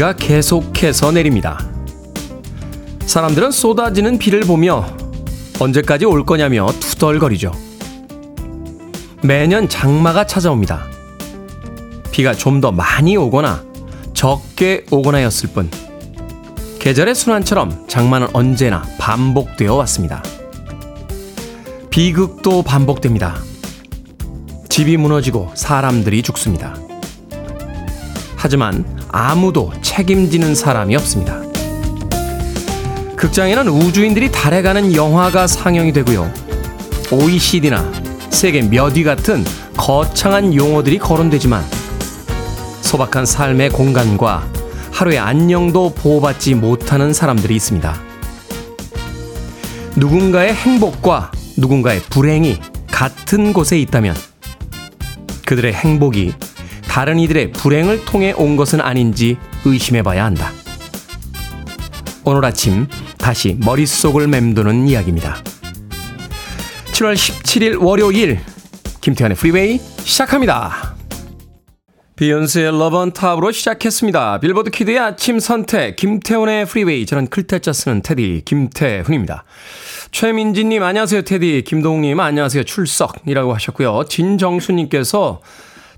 비가 계속해서 내립니다. 사람들은 쏟아지는 비를 보며 언제까지 올 거냐며 투덜거리죠. 매년 장마가 찾아옵니다. 비가 좀 더 많이 오거나 적게 오거나였을 뿐 계절의 순환처럼 장마는 언제나 반복되어 왔습니다. 비극도 반복됩니다. 집이 무너지고 사람들이 죽습니다. 하지만 아무도 책임지는 사람이 없습니다. 극장에는 우주인들이 달에 가는 영화가 상영이 되고요. OECD나 세계 몇 위 같은 거창한 용어들이 거론되지만 소박한 삶의 공간과 하루의 안녕도 보호받지 못하는 사람들이 있습니다. 누군가의 행복과 누군가의 불행이 같은 곳에 있다면 그들의 행복이 다른 이들의 불행을 통해 온 것은 아닌지 의심해봐야 한다. 오늘 아침 다시 머릿속을 맴도는 이야기입니다. 7월 17일 월요일 김태현의 프리웨이 시작합니다. 비욘스의 Love on Top으로 시작했습니다. 빌보드 키드의 아침 선택 김태훈의 프리웨이. 저는 클테짜 쓰는 테디 김태훈입니다. 최민지님 안녕하세요 테디. 김동욱님 안녕하세요 출석이라고 하셨고요. 진정수님께서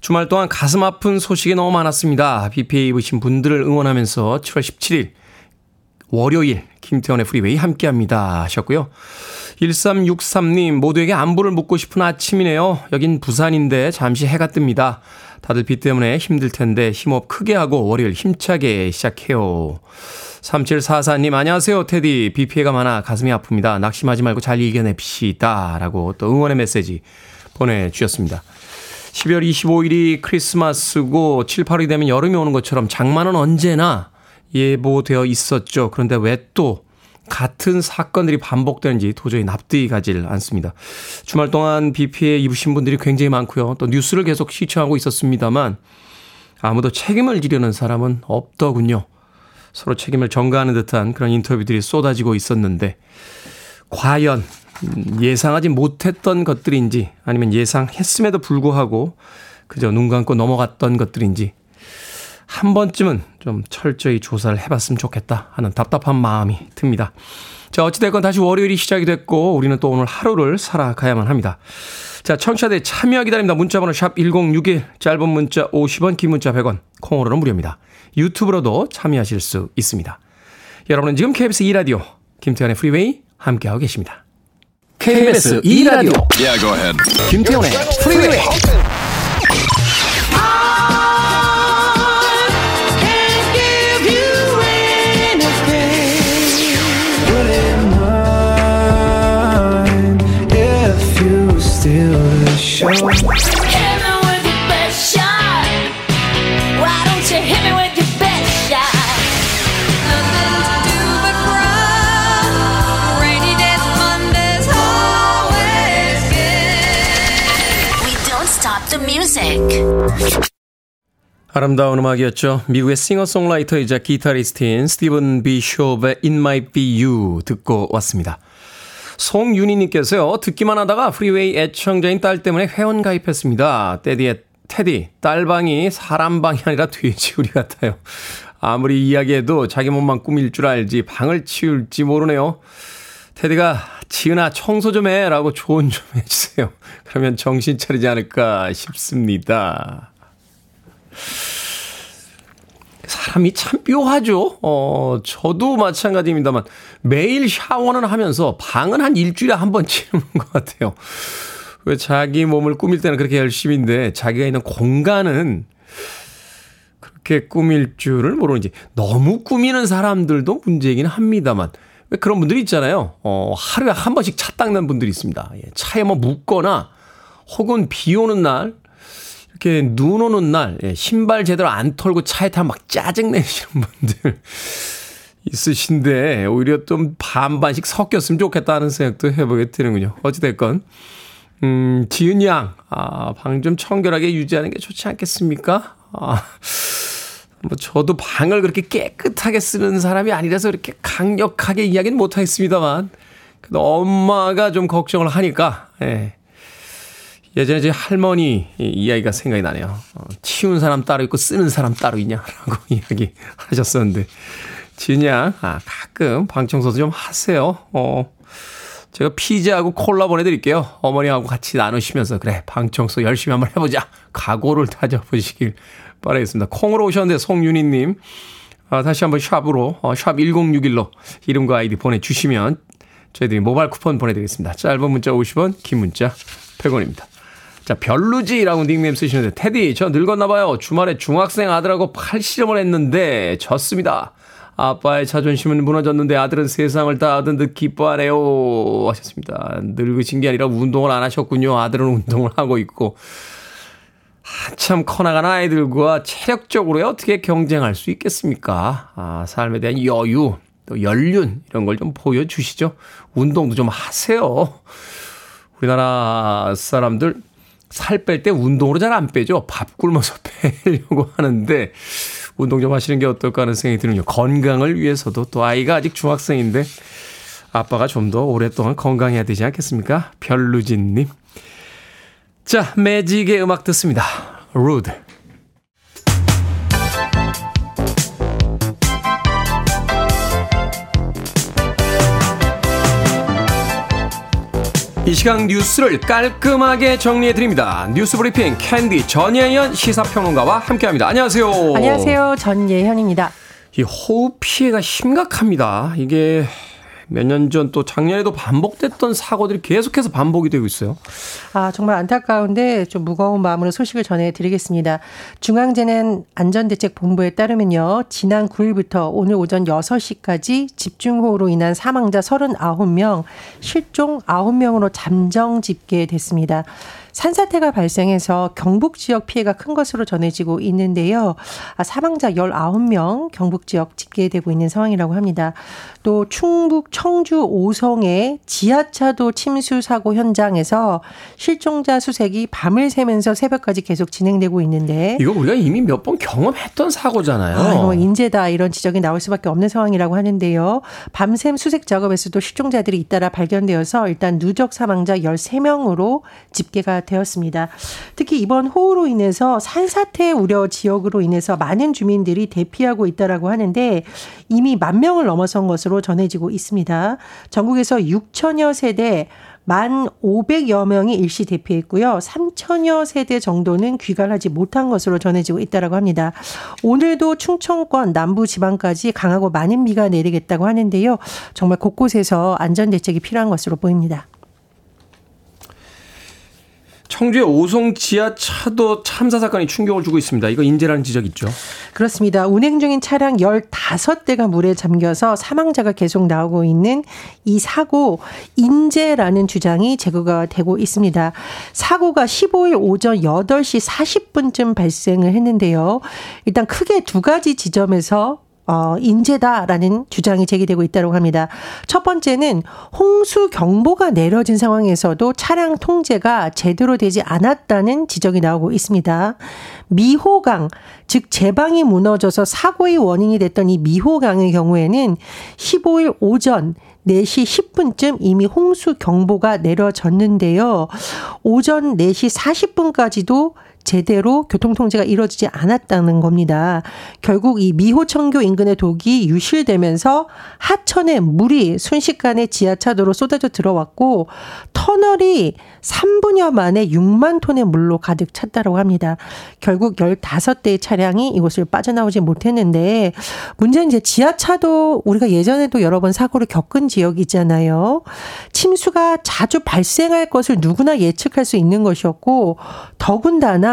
주말 동안 가슴 아픈 소식이 너무 많았습니다. BPA 입으신 분들을 응원하면서 7월 17일 월요일 김태원의 프리웨이 함께합니다 하셨고요. 1363님 모두에게 안부를 묻고 싶은 아침이네요. 여긴 부산인데 잠시 해가 뜹니다. 다들 비 때문에 힘들 텐데 힘업 크게 하고 월요일 힘차게 시작해요. 3744님 안녕하세요 테디. 비 피해가 많아 가슴이 아픕니다. 낙심하지 말고 잘 이겨냅시다 라고 또 응원의 메시지 보내주셨습니다. 12월 25일이 크리스마스고 7, 8월이 되면 여름이 오는 것처럼 장마는 언제나 예보되어 있었죠. 그런데 왜 또 같은 사건들이 반복되는지 도저히 납득이 가질 않습니다. 주말 동안 비 피해 입으신 분들이 굉장히 많고요. 또 뉴스를 계속 시청하고 있었습니다만 아무도 책임을 지려는 사람은 없더군요. 서로 책임을 전가하는 듯한 그런 인터뷰들이 쏟아지고 있었는데 과연 예상하지 못했던 것들인지 아니면 예상했음에도 불구하고 그저 눈 감고 넘어갔던 것들인지 한 번쯤은 좀 철저히 조사를 해봤으면 좋겠다 하는 답답한 마음이 듭니다. 자, 어찌됐건 다시 월요일이 시작이 됐고 우리는 또 오늘 하루를 살아가야만 합니다. 자, 청취자들의 참여 기다립니다. 문자번호 샵 1061, 짧은 문자 50원, 긴 문자 100원, 콩으로는 무료입니다. 유튜브로도 참여하실 수 있습니다. 여러분은 지금 KBS E라디오 김태현의 프리웨이 함께하고 계십니다. KBS E라디오 김태현의 프리웨이. Hit me with your best shot. Why don't you hit me with your best shot? Nothing to do but cry. Rainy days, Mondays, always good. We don't stop the music. 아름다운 음악이었죠. 미국의 싱어송라이터이자 기타리스트인 스티븐 비숍의 It Might Be You 듣고 왔습니다. 송윤희님께서요. 듣기만 하다가 프리웨이 애청자인 딸 때문에 회원 가입했습니다. 테디, 딸방이 사람방이 아니라 돼지우리 같아요. 아무리 이야기해도 자기 몸만 꾸밀 줄 알지 방을 치울지 모르네요. 테디가 지은아 청소 좀 해 라고 조언 좀 해주세요. 그러면 정신 차리지 않을까 싶습니다. 사람이 참 묘하죠. 저도 마찬가지입니다만 매일 샤워는 하면서 방은 한 일주일에 한 번 치는 것 같아요. 왜 자기 몸을 꾸밀 때는 그렇게 열심인데 자기가 있는 공간은 그렇게 꾸밀 줄을 모르는지. 너무 꾸미는 사람들도 문제이긴 합니다만 왜 그런 분들이 있잖아요. 하루에 한 번씩 차 닦는 분들이 있습니다. 차에 뭐 묻거나 혹은 비 오는 날 이렇게 눈 오는 날 신발 제대로 안 털고 차에 타면 막 짜증내시는 분들 있으신데 오히려 좀 반반씩 섞였으면 좋겠다는 생각도 해보게 되는군요. 어찌됐건 지은 양, 방 좀 청결하게 유지하는 게 좋지 않겠습니까? 뭐 저도 방을 그렇게 깨끗하게 쓰는 사람이 아니라서 이렇게 강력하게 이야기는 못하겠습니다만 그래도 엄마가 좀 걱정을 하니까 예전에 제 할머니 이야기가 생각이 나네요. 치운 사람 따로 있고 쓰는 사람 따로 있냐라고 이야기 하셨었는데, 진양, 가끔 방청소도 좀 하세요. 제가 피자하고 콜라 보내드릴게요. 어머니하고 같이 나누시면서, 그래, 방청소 열심히 한번 해보자. 각오를 다져보시길 바라겠습니다. 콩으로 오셨는데, 송윤희님, 다시 한번 샵으로, 샵 1061로 이름과 아이디 보내주시면 저희들이 모바일 쿠폰 보내드리겠습니다. 짧은 문자 50원, 긴 문자 100원입니다. 자, 별루지라고 닉네임 쓰시는데, 테디, 저 늙었나봐요. 주말에 중학생 아들하고 팔씨름을 했는데, 졌습니다. 아빠의 자존심은 무너졌는데 아들은 세상을 다 아는 듯 기뻐하네요 하셨습니다. 늙으신 게 아니라 운동을 안 하셨군요. 아들은 운동을 하고 있고, 한참 커나간 아이들과 체력적으로 어떻게 경쟁할 수 있겠습니까? 삶에 대한 여유, 또 연륜 이런 걸 좀 보여주시죠. 운동도 좀 하세요. 우리나라 사람들 살 뺄 때 운동으로 잘 안 빼죠. 밥 굶어서 빼려고 하는데, 운동 좀 하시는 게 어떨까 하는 생각이 드는군요. 건강을 위해서도, 또 아이가 아직 중학생인데 아빠가 좀 더 오랫동안 건강해야 되지 않겠습니까? 별루진님. 자, 매직의 음악 듣습니다. 루드. 이 시간 뉴스를 깔끔하게 정리해드립니다. 뉴스브리핑 캔디 전예현 시사평론가와 함께합니다. 안녕하세요. 안녕하세요. 전예현입니다. 이 호흡 피해가 심각합니다. 이게 몇 년 전, 또 작년에도 반복됐던 사고들이 계속해서 반복이 되고 있어요. 정말 안타까운데 좀 무거운 마음으로 소식을 전해드리겠습니다. 중앙재난안전대책본부에 따르면요, 지난 9일부터 오늘 오전 6시까지 집중호우로 인한 사망자 39명, 실종 9명으로 잠정 집계됐습니다. 산사태가 발생해서 경북 지역 피해가 큰 것으로 전해지고 있는데요. 사망자 19명 경북 지역 집계되고 있는 상황이라고 합니다. 또 충북 청주 오성의 지하차도 침수 사고 현장에서 실종자 수색이 밤을 새면서 새벽까지 계속 진행되고 있는데, 이거 우리가 이미 몇 번 경험했던 사고잖아요. 이거 인재다 이런 지적이 나올 수밖에 없는 상황이라고 하는데요. 밤샘 수색 작업에서도 실종자들이 잇따라 발견되어서 일단 누적 사망자 13명으로 집계가 되었습니다. 특히 이번 호우로 인해서 산사태 우려 지역으로 인해서 많은 주민들이 대피하고 있다라고 하는데, 이미 10,000명을 넘어선 것으로 전해지고 있습니다. 전국에서 6,000여 세대 1,500여 명이 일시 대피했고요. 3,000여 세대 정도는 귀가하지 못한 것으로 전해지고 있다라고 합니다. 오늘도 충청권 남부 지방까지 강하고 많은 비가 내리겠다고 하는데요. 정말 곳곳에서 안전 대책이 필요한 것으로 보입니다. 청주의 오송 지하차도 참사 사건이 충격을 주고 있습니다. 이거 인재라는 지적 있죠? 그렇습니다. 운행 중인 차량 15대가 물에 잠겨서 사망자가 계속 나오고 있는 이 사고, 인재라는 주장이 제기가 되고 있습니다. 사고가 15일 오전 8시 40분쯤 발생을 했는데요. 일단 크게 두 가지 지점에서 인재다라는 주장이 제기되고 있다고 합니다. 첫 번째는 홍수 경보가 내려진 상황에서도 차량 통제가 제대로 되지 않았다는 지적이 나오고 있습니다. 미호강, 즉 제방이 무너져서 사고의 원인이 됐던 이 미호강의 경우에는 15일 오전 4시 10분쯤 이미 홍수 경보가 내려졌는데요. 오전 4시 40분까지도 제대로 교통통제가 이루어지지 않았다는 겁니다. 결국 이 미호청교 인근의 독이 유실되면서 하천에 물이 순식간에 지하차도로 쏟아져 들어왔고, 터널이 3분여 만에 6만 톤의 물로 가득 찼다고 합니다. 결국 15대의 차량이 이곳을 빠져나오지 못했는데, 문제는 이제 지하차도, 우리가 예전에도 여러 번 사고를 겪은 지역이잖아요. 침수가 자주 발생할 것을 누구나 예측할 수 있는 것이었고, 더군다나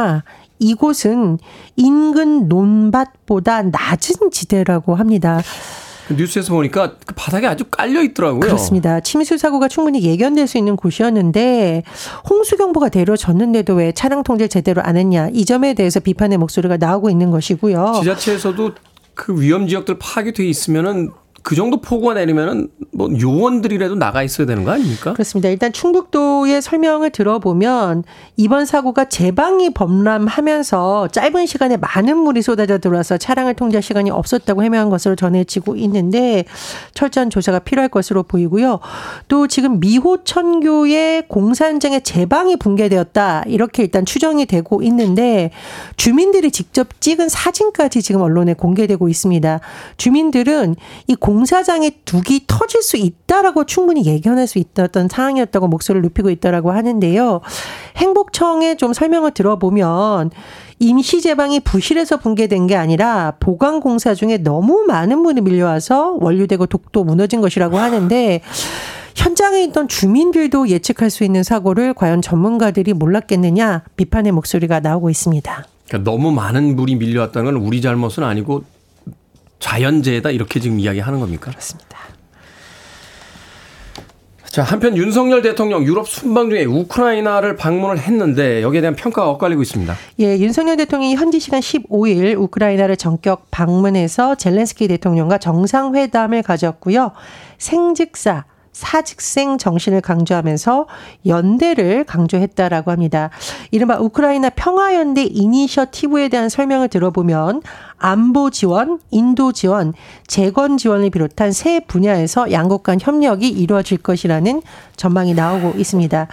이곳은 인근 논밭보다 낮은 지대라고 합니다. 뉴스에서 보니까 그 바닥에 아주 깔려 있더라고요. 그렇습니다. 침수 사고가 충분히 예견될 수 있는 곳이었는데, 홍수 경보가 내려졌는데도 왜 차량 통제를 제대로 안 했냐, 이 점에 대해서 비판의 목소리가 나오고 있는 것이고요. 지자체에서도 그 위험 지역들 파악이 돼 있으면은 그 정도 폭우가 내리면은 뭐 요원들이라도 나가 있어야 되는 거 아닙니까? 그렇습니다. 일단 충북도의 설명을 들어보면 이번 사고가 제방이 범람하면서 짧은 시간에 많은 물이 쏟아져 들어와서 차량을 통제할 시간이 없었다고 해명한 것으로 전해지고 있는데 철저한 조사가 필요할 것으로 보이고요. 또 지금 미호천교의 공사 현장에 제방이 붕괴되었다 이렇게 일단 추정이 되고 있는데 주민들이 직접 찍은 사진까지 지금 언론에 공개되고 있습니다. 주민들은 이 공사장에 둑이 터질 수 있다라고 충분히 예견할 수 있었던 상황이었다고 목소리를 높이고 있다라고 하는데요. 행복청의 좀 설명을 들어보면 임시 제방이 부실해서 붕괴된 게 아니라 보강 공사 중에 너무 많은 물이 밀려와서 원류되고 독도 무너진 것이라고 하는데 현장에 있던 주민들도 예측할 수 있는 사고를 과연 전문가들이 몰랐겠느냐 비판의 목소리가 나오고 있습니다. 그러니까 너무 많은 물이 밀려왔다는 건 우리 잘못은 아니고 자연재해다 이렇게 지금 이야기하는 겁니까? 그렇습니다. 자, 한편 윤석열 대통령 유럽 순방 중에 우크라이나를 방문을 했는데 여기에 대한 평가가 엇갈리고 있습니다. 예, 윤석열 대통령이 현지 시간 15일 우크라이나를 전격 방문해서 젤렌스키 대통령과 정상회담을 가졌고요. 생즉사 사직생 정신을 강조하면서 연대를 강조했다라고 합니다. 이른바 우크라이나 평화연대 이니셔티브에 대한 설명을 들어보면 안보 지원, 인도 지원, 재건 지원을 비롯한 세 분야에서 양국 간 협력이 이루어질 것이라는 전망이 나오고 있습니다.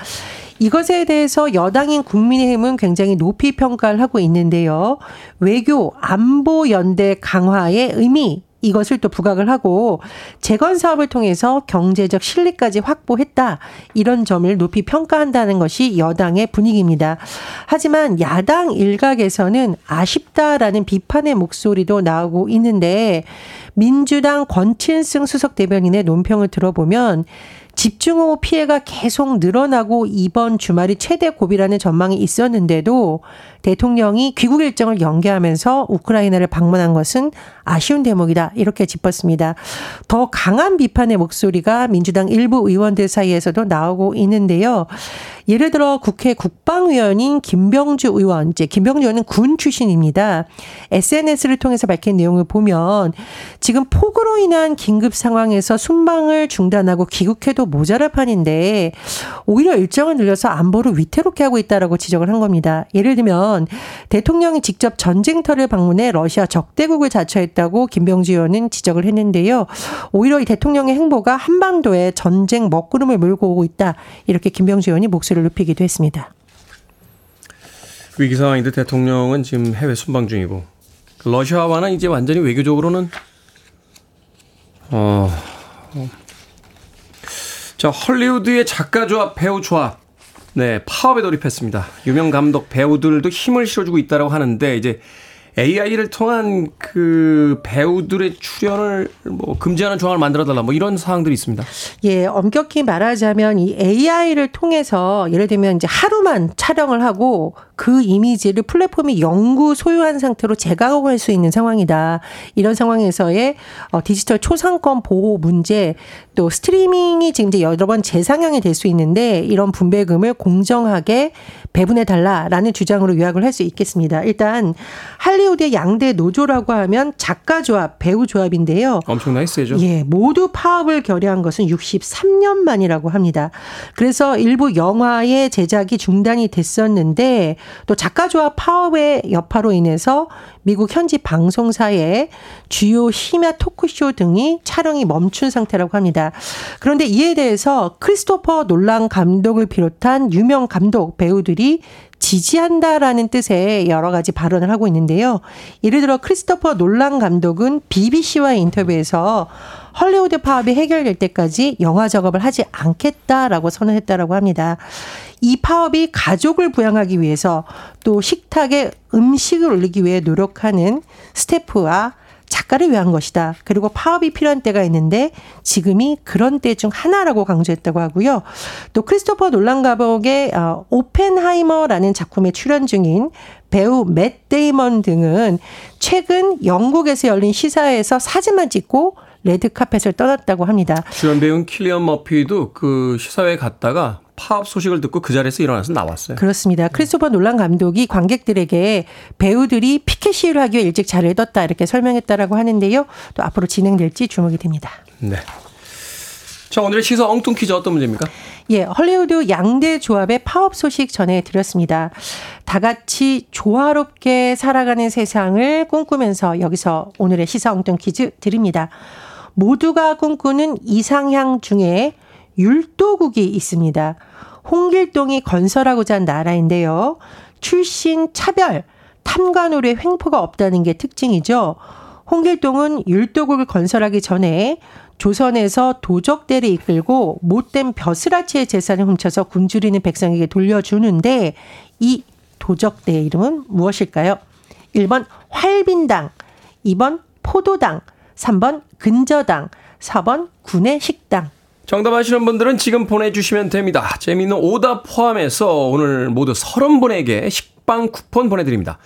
이것에 대해서 여당인 국민의힘은 굉장히 높이 평가를 하고 있는데요. 외교, 안보 연대 강화의 의미 이것을 또 부각을 하고 재건 사업을 통해서 경제적 실리까지 확보했다. 이런 점을 높이 평가한다는 것이 여당의 분위기입니다. 하지만 야당 일각에서는 아쉽다라는 비판의 목소리도 나오고 있는데 민주당 권칠승 수석 대변인의 논평을 들어보면 집중호우 피해가 계속 늘어나고 이번 주말이 최대 고비라는 전망이 있었는데도 대통령이 귀국 일정을 연기하면서 우크라이나를 방문한 것은 아쉬운 대목이다 이렇게 짚었습니다. 더 강한 비판의 목소리가 민주당 일부 의원들 사이에서도 나오고 있는데요. 예를 들어 국회 국방위원인 김병주 의원, 이제 김병주 의원은 군 출신입니다. SNS를 통해서 밝힌 내용을 보면 지금 폭우로 인한 긴급 상황에서 순방을 중단하고 귀국해도 모자랄 판인데 오히려 일정을 늘려서 안보를 위태롭게 하고 있다라고 지적을 한 겁니다. 예를 들면 대통령이 직접 전쟁터를 방문해 러시아 적대국을 자처했다고 김병주 의원은 지적을 했는데요. 오히려 이 대통령의 행보가 한반도에 전쟁 먹구름을 몰고 오고 있다. 이렇게 김병주 의원이 목소리 높이기도 했습니다. 위기 상황인데 대통령은 지금 해외 순방 중이고 러시아와는 이제 완전히 외교적으로는 자 헐리우드의 작가 조합, 배우 조합, 네 파업에 돌입했습니다. 유명 감독 배우들도 힘을 실어주고 있다라고 하는데 이제 AI를 통한 그 배우들의 출연을 뭐 금지하는 조항을 만들어달라 뭐 이런 사항들이 있습니다. 예, 엄격히 말하자면 이 AI를 통해서 예를 들면 이제 하루만 촬영을 하고 그 이미지를 플랫폼이 영구 소유한 상태로 재가공할 수 있는 상황이다. 이런 상황에서의 디지털 초상권 보호 문제 또 스트리밍이 지금 이제 여러 번 재상영이 될 수 있는데 이런 분배금을 공정하게 배분해달라라는 주장으로 요약을 할 수 있겠습니다. 일단 할리우드의 양대 노조라고 하면 작가 조합, 배우 조합인데요. 엄청나게 세죠. 예, 모두 파업을 결의한 것은 63년 만이라고 합니다. 그래서 일부 영화의 제작이 중단이 됐었는데 또 작가 조합 파업의 여파로 인해서 미국 현지 방송사의 주요 심야 토크쇼 등이 촬영이 멈춘 상태라고 합니다. 그런데 이에 대해서 크리스토퍼 놀란 감독을 비롯한 유명 감독, 배우들이 지지한다라는 뜻의 여러 가지 발언을 하고 있는데요. 예를 들어 크리스토퍼 놀란 감독은 BBC와의 인터뷰에서 헐리우드 파업이 해결될 때까지 영화 작업을 하지 않겠다라고 선언했다라고 합니다. 이 파업이 가족을 부양하기 위해서 또 식탁에 음식을 올리기 위해 노력하는 스태프와 작가를 위한 것이다. 그리고 파업이 필요한 때가 있는데 지금이 그런 때 중 하나라고 강조했다고 하고요. 또 크리스토퍼 놀란 감독의 오펜하이머라는 작품에 출연 중인 배우 맷 데이먼 등은 최근 영국에서 열린 시사회에서 사진만 찍고 레드카펫을 떠났다고 합니다. 주연 배우인 킬리언 머피도 그 시사회에 갔다가 파업 소식을 듣고 그 자리에서 일어나서 나왔어요. 그렇습니다. 크리스토퍼 놀란 감독이 관객들에게 배우들이 피켓 시위를 하기 위해 일찍 자리를 떴다 이렇게 설명했다라고 하는데요. 또 앞으로 진행될지 주목이 됩니다. 네. 자, 오늘의 시사 엉뚱 퀴즈 어떤 문제입니까? 예, 할리우드 양대 조합의 파업 소식 전해드렸습니다. 다 같이 조화롭게 살아가는 세상을 꿈꾸면서 여기서 오늘의 시사 엉뚱 퀴즈 드립니다. 모두가 꿈꾸는 이상향 중에 율도국이 있습니다. 홍길동이 건설하고자 한 나라인데요. 출신 차별, 탐관오류의 횡포가 없다는 게 특징이죠. 홍길동은 율도국을 건설하기 전에 조선에서 도적대를 이끌고 못된 벼슬아치의 재산을 훔쳐서 굶주리는 백성에게 돌려주는데 이 도적대의 이름은 무엇일까요? 1번 활빈당, 2번 포도당, 3번 근저당, 4번 군의 식당. 정답하시는 분들은 지금 보내주시면 됩니다. 재미있는 오답 포함해서 오늘 모두 30분에게 식빵 쿠폰 보내드립니다.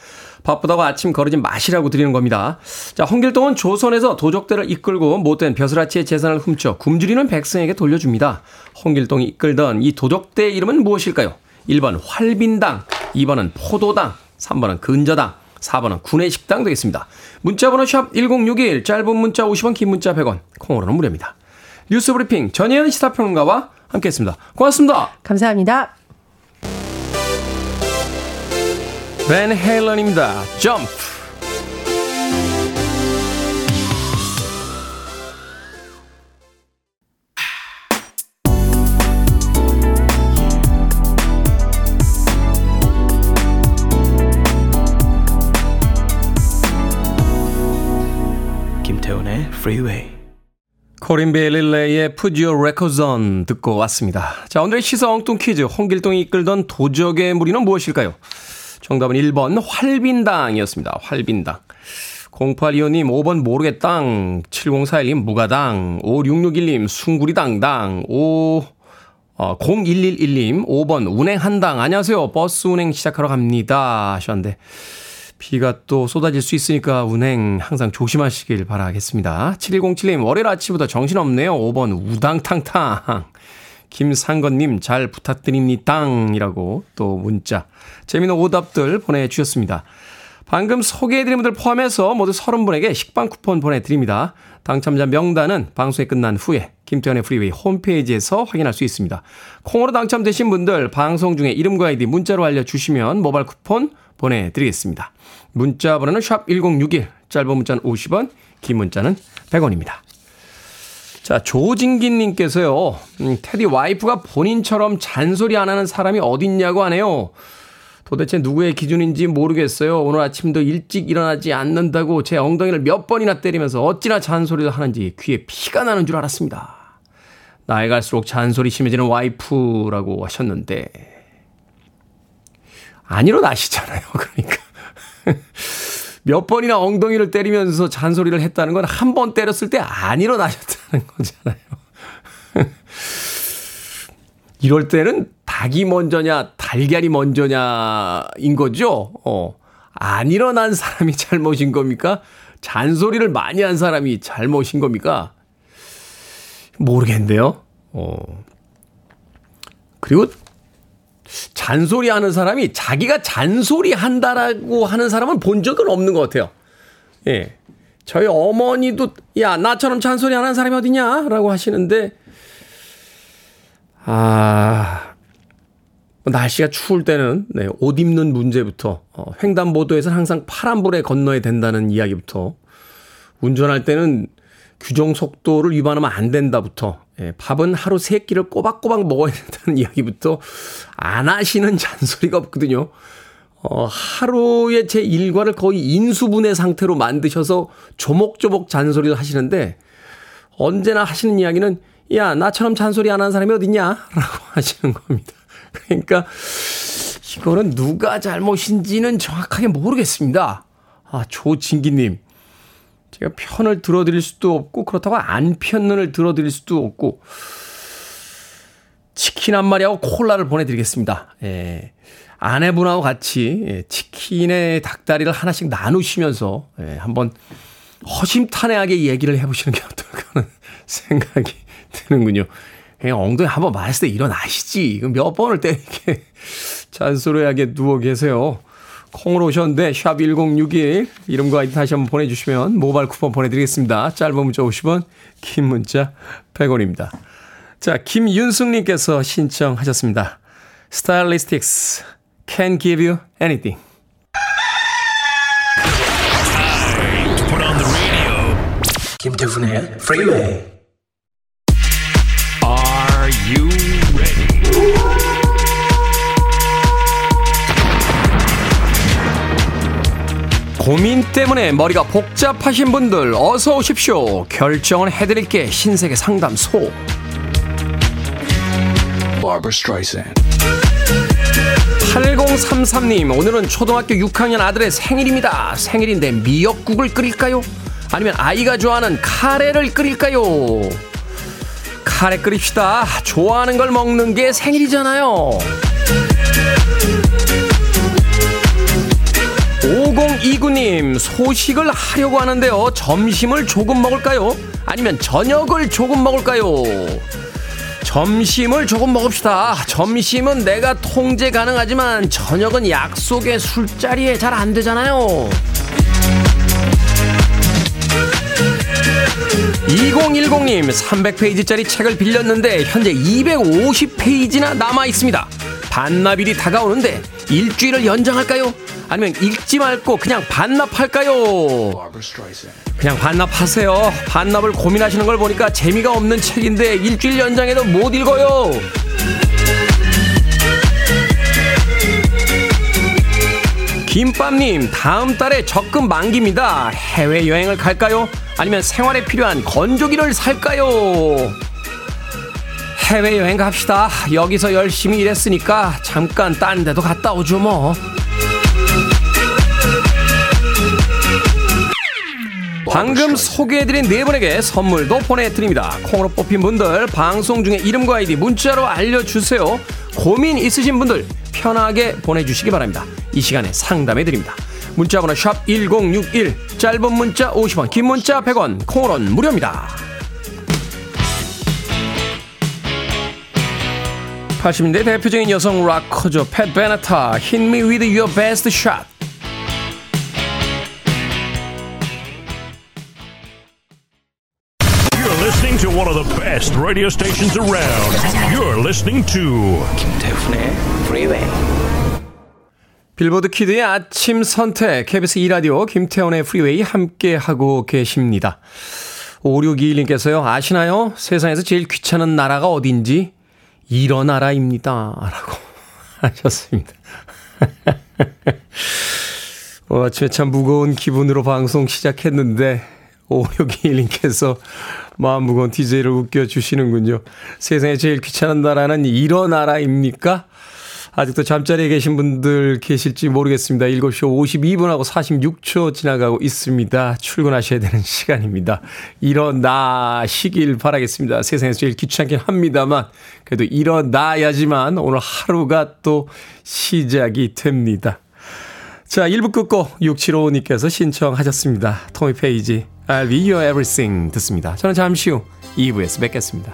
바쁘다고 아침 거르지 마시라고 드리는 겁니다. 자, 홍길동은 조선에서 도적대를 이끌고 못된 벼슬아치의 재산을 훔쳐 굶주리는 백성에게 돌려줍니다. 홍길동이 이끌던 이 도적대의 이름은 무엇일까요? 1번 활빈당, 2번은 포도당, 3번은 근저당, 4번은 군의 식당 되겠습니다. 문자번호 샵 1061, 짧은 문자 50원, 긴 문자 100원, 콩으로는 무료입니다. 뉴스브리핑 전혜연 시사평론가와 함께했습니다. 고맙습니다. 감사합니다. 밴 헤일런입니다. 점프. 김태훈의 프리웨이. 코린 베일리의 푸지오 레코전 듣고 왔습니다. 자, 오늘의 시사 엉뚱 퀴즈. 홍길동이 이끌던 도적의 무리는 무엇일까요? 정답은 1번 활빈당이었습니다. 활빈당. 0825님 5번 모르겠당, 7041님 무가당, 5661님 숭구리당당, 0111님 5번 운행한당. 안녕하세요, 버스 운행 시작하러 갑니다 하셨는데 비가 또 쏟아질 수 있으니까 운행 항상 조심하시길 바라겠습니다. 7107님 월요일 아침부터 정신없네요. 5번 우당탕탕. 김상건님 잘 부탁드립니다 땅이라고 또 문자 재미있는 오답들 보내주셨습니다. 방금 소개해드린 분들 포함해서 모두 30분에게 식빵 쿠폰 보내드립니다. 당첨자 명단은 방송이 끝난 후에 김태현의 프리웨이 홈페이지에서 확인할 수 있습니다. 콩으로 당첨되신 분들 방송 중에 이름과 아이디 문자로 알려주시면 모바일 쿠폰 보내드리겠습니다. 문자 번호는 샵1061, 짧은 문자는 50원, 긴 문자는 100원입니다. 자, 조진기님께서요, 테디 와이프가 본인처럼 잔소리 안 하는 사람이 어딨냐고 하네요. 도대체 누구의 기준인지 모르겠어요. 오늘 아침도 일찍 일어나지 않는다고 제 엉덩이를 몇 번이나 때리면서 어찌나 잔소리를 하는지 귀에 피가 나는 줄 알았습니다. 나이 갈수록 잔소리 심해지는 와이프라고 하셨는데 안 일어나시잖아요. 그러니까 몇 번이나 엉덩이를 때리면서 잔소리를 했다는 건 한 번 때렸을 때 안 일어나셨다는 거잖아요. 이럴 때는 닭이 먼저냐 달걀이 먼저냐인 거죠. 안 일어난 사람이 잘못인 겁니까? 잔소리를 많이 한 사람이 잘못인 겁니까? 모르겠는데요. 그리고 잔소리하는 사람이 자기가 잔소리한다라고 하는 사람은 본 적은 없는 것 같아요. 예, 저희 어머니도 야 나처럼 잔소리하는 사람이 어디냐라고 하시는데 날씨가 추울 때는 네, 옷 입는 문제부터 횡단보도에서는 항상 파란불에 건너야 된다는 이야기부터 운전할 때는 규정 속도를 위반하면 안 된다부터 밥은 하루 3끼를 꼬박꼬박 먹어야 된다는 이야기부터 안 하시는 잔소리가 없거든요. 하루에 제 일과를 거의 인수분해 상태로 만드셔서 조목조목 잔소리를 하시는데 언제나 하시는 이야기는 야 나처럼 잔소리 안 하는 사람이 어딨냐 라고 하시는 겁니다. 그러니까 이거는 누가 잘못인지는 정확하게 모르겠습니다. 조진기님, 제가 편을 들어드릴 수도 없고 그렇다고 안 편을 들어드릴 수도 없고 치킨 한 마리하고 콜라를 보내드리겠습니다. 예, 아내분하고 같이 치킨에 닭다리를 하나씩 나누시면서 한번 허심탄회하게 얘기를 해보시는 게 어떨까 싶다는 생각이 드는군요. 그냥 엉덩이 한번 맞았을 때 일어나시지. 이거 몇 번을 때리게 잔소리하게 누워 계세요. 콩으로 오셨는데 샵 1061 이름과 아이디 다시 한번 보내주시면 모바일 쿠폰 보내드리겠습니다. 짧은 문자 50원, 긴 문자 100원입니다. 자, 김윤숙님께서 신청하셨습니다. Stylistics can give you anything. Time to put on the radio. 김태훈의 Freeway. Are you ready? 고민 때문에 머리가 복잡하신 분들 어서 오십시오. 결정을 해드릴게. 신세계 상담소. Barbara Streisand. 8033님, 오늘은 초등학교 6학년 아들의 생일입니다. 생일인데 미역국을 끓일까요? 아니면 아이가 좋아하는 카레를 끓일까요? 카레 끓입시다. 좋아하는 걸 먹는 게 생일이잖아요. 5029님, 소식을 하려고 하는데요. 점심을 조금 먹을까요? 아니면 저녁을 조금 먹을까요? 점심을 조금 먹읍시다. 점심은 내가 통제 가능하지만 저녁은 약속의 술자리에 잘 안 되잖아요. 2010님, 300페이지짜리 책을 빌렸는데 현재 250페이지나 남아있습니다. 반납일이 다가오는데 일주일을 연장할까요? 아니면 읽지 말고 그냥 반납할까요? 그냥 반납하세요. 반납을 고민하시는 걸 보니까 재미가 없는 책인데 일주일 연장해도 못 읽어요. 김밥님, 다음 달에 적금 만기입니다. 해외여행을 갈까요? 아니면 생활에 필요한 건조기를 살까요? 해외여행 갑시다. 여기서 열심히 일했으니까 잠깐 딴 데도 갔다 오죠 뭐. 방금 소개해드린 네 분에게 선물도 보내드립니다. 콩으로 뽑힌 분들 방송 중에 이름과 아이디 문자로 알려주세요. 고민 있으신 분들 편하게 보내주시기 바랍니다. 이 시간에 상담해드립니다. 문자번호 샵 1061, 짧은 문자 50원, 긴 문자 100원, 콩으로는 무료입니다. 80년대 대표적인 여성 락커죠. 팻 베네타, Hit Me With Your Best Shot. You're listening to one of the best radio stations around. You're listening to 김태훈의 Freeway. 빌보드 키드의 아침 선택, KBS E라디오 김태훈의 Freeway 함께하고 계십니다. 5621님께서요. 아시나요? 세상에서 제일 귀찮은 나라가 어딘지? 일어나라입니다. 라고 하셨습니다. 아침에 참 무거운 기분으로 방송 시작했는데 5621님께서 마음 무거운 DJ를 웃겨주시는군요. 세상에 제일 귀찮은 나라는 일어나라입니까? 아직도 잠자리에 계신 분들 계실지 모르겠습니다. 7시 52분하고 46초 지나가고 있습니다. 출근하셔야 되는 시간입니다. 일어나시길 바라겠습니다. 세상에서 제일 귀찮긴 합니다만 그래도 일어나야지만 오늘 하루가 또 시작이 됩니다. 자, 1부 끝고 6755님께서 신청하셨습니다. 토미 페이지 I'll be your everything 듣습니다. 저는 잠시 후 2부에서 뵙겠습니다.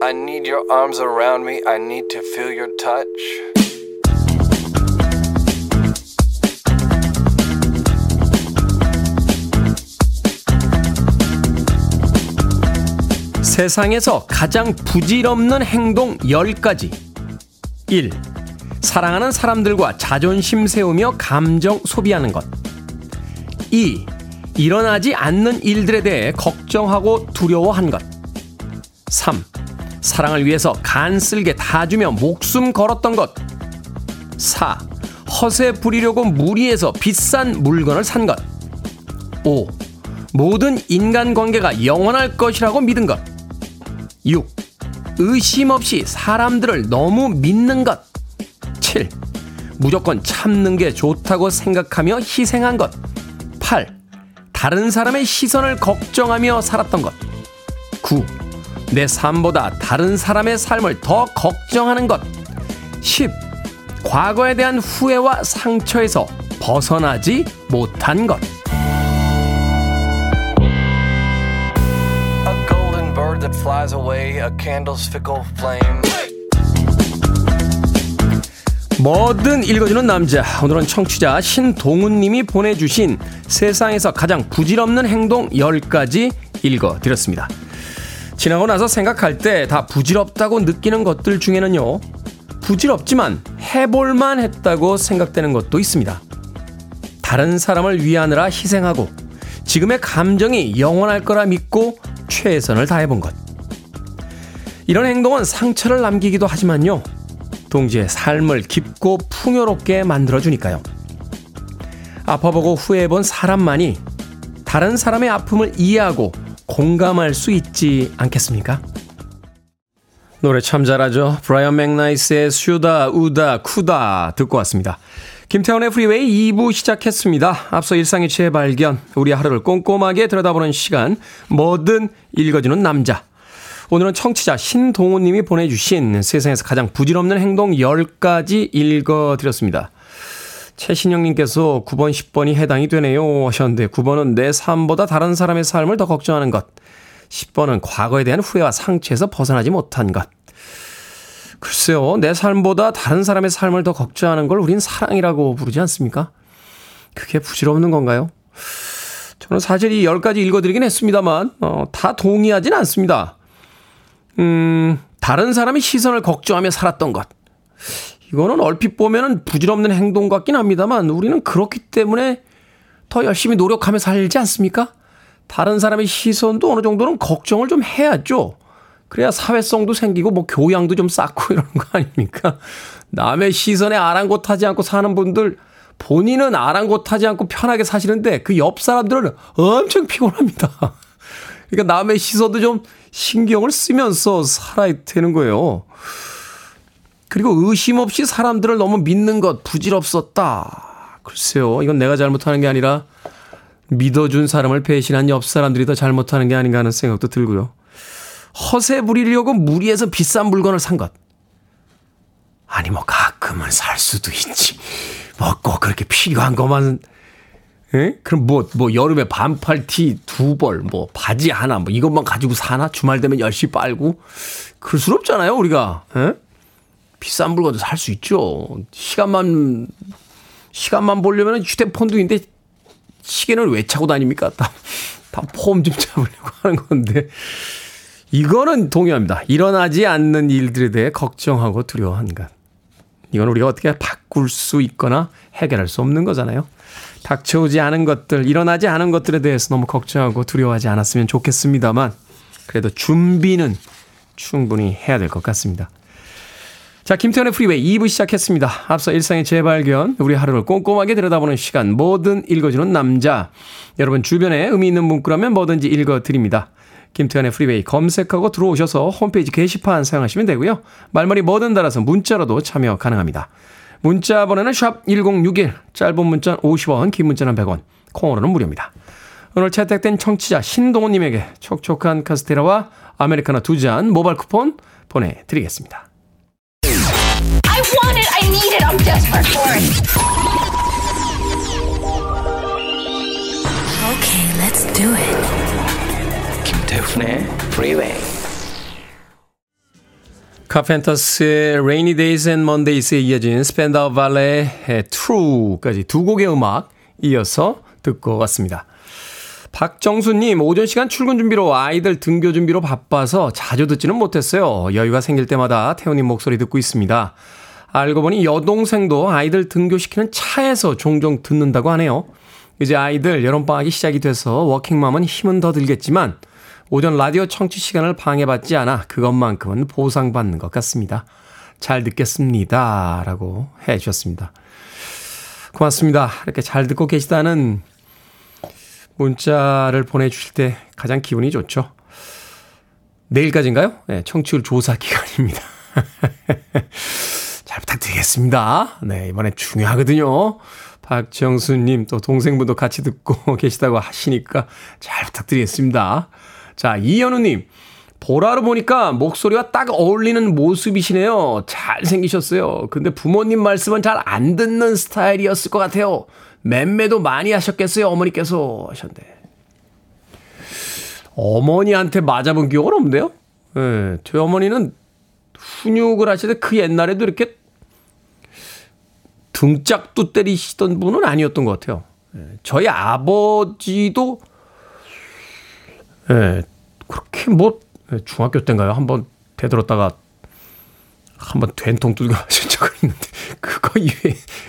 I need your arms around me. I need to feel your touch. 세상에서 가장 부질없는 행동 10가지. 1. 사랑하는 사람들과 자존심 세우며 감정 소비하는 것. 2. 일어나지 않는 일들에 대해 걱정하고 두려워한 것. 3. 사랑을 위해서 간쓸게 다 주며 목숨 걸었던 것. 4. 허세 부리려고 무리해서 비싼 물건을 산 것. 5. 모든 인간관계가 영원할 것이라고 믿은 것. 6. 의심 없이 사람들을 너무 믿는 것. 7. 무조건 참는 게 좋다고 생각하며 희생한 것. 8. 다른 사람의 시선을 걱정하며 살았던 것. 9. 내 삶보다 다른 사람의 삶을 더 걱정하는 것. 10. 과거에 대한 후회와 상처에서 벗어나지 못한 것. 뭐든 읽어주는 남자, 오늘은 청취자 신동훈님이 보내주신 세상에서 가장 부질없는 행동 10가지 읽어드렸습니다. 지나고 나서 생각할 때 다 부질없다고 느끼는 것들 중에는요, 부질없지만 해볼만 했다고 생각되는 것도 있습니다. 다른 사람을 위하느라 희생하고 지금의 감정이 영원할 거라 믿고 최선을 다해본 것. 이런 행동은 상처를 남기기도 하지만요, 동시에 삶을 깊고 풍요롭게 만들어주니까요. 아파보고 후회해본 사람만이 다른 사람의 아픔을 이해하고 공감할 수 있지 않겠습니까? 노래 참 잘하죠. 브라이언 맥나이스의 슈다 우다 쿠다 듣고 왔습니다. 김태훈의 프리웨이 2부 시작했습니다. 앞서 일상의 재발견, 우리 하루를 꼼꼼하게 들여다보는 시간, 뭐든 읽어주는 남자. 오늘은 청취자 신동호님이 보내주신 세상에서 가장 부질없는 행동 10가지 읽어드렸습니다. 최신영님께서 9번, 10번이 해당이 되네요 하셨는데, 9번은 내 삶보다 다른 사람의 삶을 더 걱정하는 것, 10번은 과거에 대한 후회와 상처에서 벗어나지 못한 것. 글쎄요, 내 삶보다 다른 사람의 삶을 더 걱정하는 걸 우린 사랑이라고 부르지 않습니까? 그게 부질없는 건가요? 저는 사실 이 10가지 읽어드리긴 했습니다만 다 동의하진 않습니다. 다른 사람의 시선을 걱정하며 살았던 것, 이거는 얼핏 보면 부질없는 행동 같긴 합니다만 우리는 그렇기 때문에 더 열심히 노력하며 살지 않습니까? 다른 사람의 시선도 어느 정도는 걱정을 좀 해야죠. 그래야 사회성도 생기고 교양도 좀 쌓고 이러는 거 아닙니까? 남의 시선에 아랑곳하지 않고 사는 분들, 본인은 아랑곳하지 않고 편하게 사시는데 그 옆 사람들은 엄청 피곤합니다. 그러니까 남의 시선도 좀 신경을 쓰면서 살아야 되는 거예요. 그리고 의심 없이 사람들을 너무 믿는 것, 부질없었다. 글쎄요, 이건 내가 잘못하는 게 아니라 믿어준 사람을 배신한 옆 사람들이 더 잘못하는 게 아닌가 하는 생각도 들고요. 허세 부리려고 무리해서 비싼 물건을 산 것. 아니 가끔은 살 수도 있지. 꼭 그렇게 필요한 것만. 예? 그럼 여름에 반팔 티 2벌, 바지 하나, 이것만 가지고 사나? 주말 되면 10시 빨고? 그럴 순 없잖아요, 우리가. 예? 비싼 물건도 살 수 있죠. 시간만 보려면 휴대폰도 있는데, 시계는 왜 차고 다닙니까? 다 폼 좀 잡으려고 하는 건데. 이거는 동의합니다. 일어나지 않는 일들에 대해 걱정하고 두려워한 것. 이건 우리가 어떻게 바꿀 수 있거나 해결할 수 없는 거잖아요. 닥쳐오지 않은 것들, 일어나지 않은 것들에 대해서 너무 걱정하고 두려워하지 않았으면 좋겠습니다만, 그래도 준비는 충분히 해야 될 것 같습니다. 자, 김태현의 프리웨이 2부 시작했습니다. 앞서 일상의 재발견, 우리 하루를 꼼꼼하게 들여다보는 시간, 뭐든 읽어주는 남자. 여러분 주변에 의미 있는 문구라면 뭐든지 읽어드립니다. 김태현의 프리웨이 검색하고 들어오셔서 홈페이지 게시판 사용하시면 되고요. 말머리 뭐든 달아서 문자로도 참여 가능합니다. 문자 번호는 샵 1061, 짧은 문자 50원, 긴 문자는 100원, 콩으로는 무료입니다. 오늘 채택된 청취자 신동호님에게 촉촉한 카스테라와 아메리카노 2잔 모바일 쿠폰 보내드리겠습니다. I want it, I need it, I'm desperate for it. Okay, let's do it. 김태훈의 프리웨이. 카펜터스의 Rainy Days and Mondays에 이어진 스펜더 발레의 True까지 두 곡의 음악 이어서 듣고 왔습니다. 박정수님, 오전 시간 출근 준비로 아이들 등교 준비로 바빠서 자주 듣지는 못했어요. 여유가 생길 때마다 태훈님 목소리 듣고 있습니다. 알고 보니 여동생도 아이들 등교시키는 차에서 종종 듣는다고 하네요. 이제 아이들 여름방학이 시작이 돼서 워킹맘은 힘은 더 들겠지만 오전 라디오 청취 시간을 방해받지 않아 그것만큼은 보상받는 것 같습니다. 잘 듣겠습니다. 라고 해 주셨습니다. 고맙습니다. 이렇게 잘 듣고 계시다는 문자를 보내주실 때 가장 기분이 좋죠. 내일까지인가요? 네, 청취율 조사 기간입니다. 잘 잘 부탁드리겠습니다. 네, 이번엔 중요하거든요. 박정수님, 또 동생분도 같이 듣고 계시다고 하시니까 잘 부탁드리겠습니다. 자, 이현우님, 보라로 보니까 목소리와 딱 어울리는 모습이시네요. 잘생기셨어요. 근데 부모님 말씀은 잘 안 듣는 스타일이었을 것 같아요. 맴매도 많이 하셨겠어요, 어머니께서 하셨는데. 어머니한테 맞아본 기억은 없네요. 네, 저희 어머니는 훈육을 하시되 그 옛날에도 이렇게 등짝도 때리시던 분은 아니었던 것 같아요. 저희 아버지도 네, 그렇게 뭐 중학교 때인가요? 한번 대들었다가 한번 된통 두드려 맞은 적이 있는데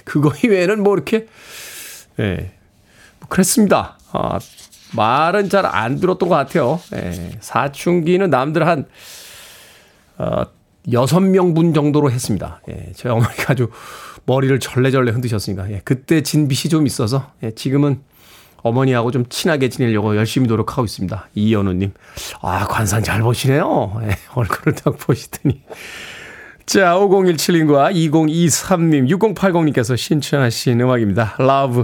그거 이외에는 뭐 이렇게 네, 뭐 그랬습니다. 아, 말은 잘 안 들었던 것 같아요. 네, 사춘기는 남들 한 6명분 정도로 했습니다. 예, 저희 어머니가 아주 머리를 절레절레 흔드셨으니까. 예, 그때 진 빛이 좀 있어서, 예, 지금은 어머니하고 좀 친하게 지내려고 열심히 노력하고 있습니다. 이연우님. 아, 관상 잘 보시네요. 예, 얼굴을 딱 보시더니. 자, 5017님과 2023님, 6080님께서 신청하신 음악입니다. Love,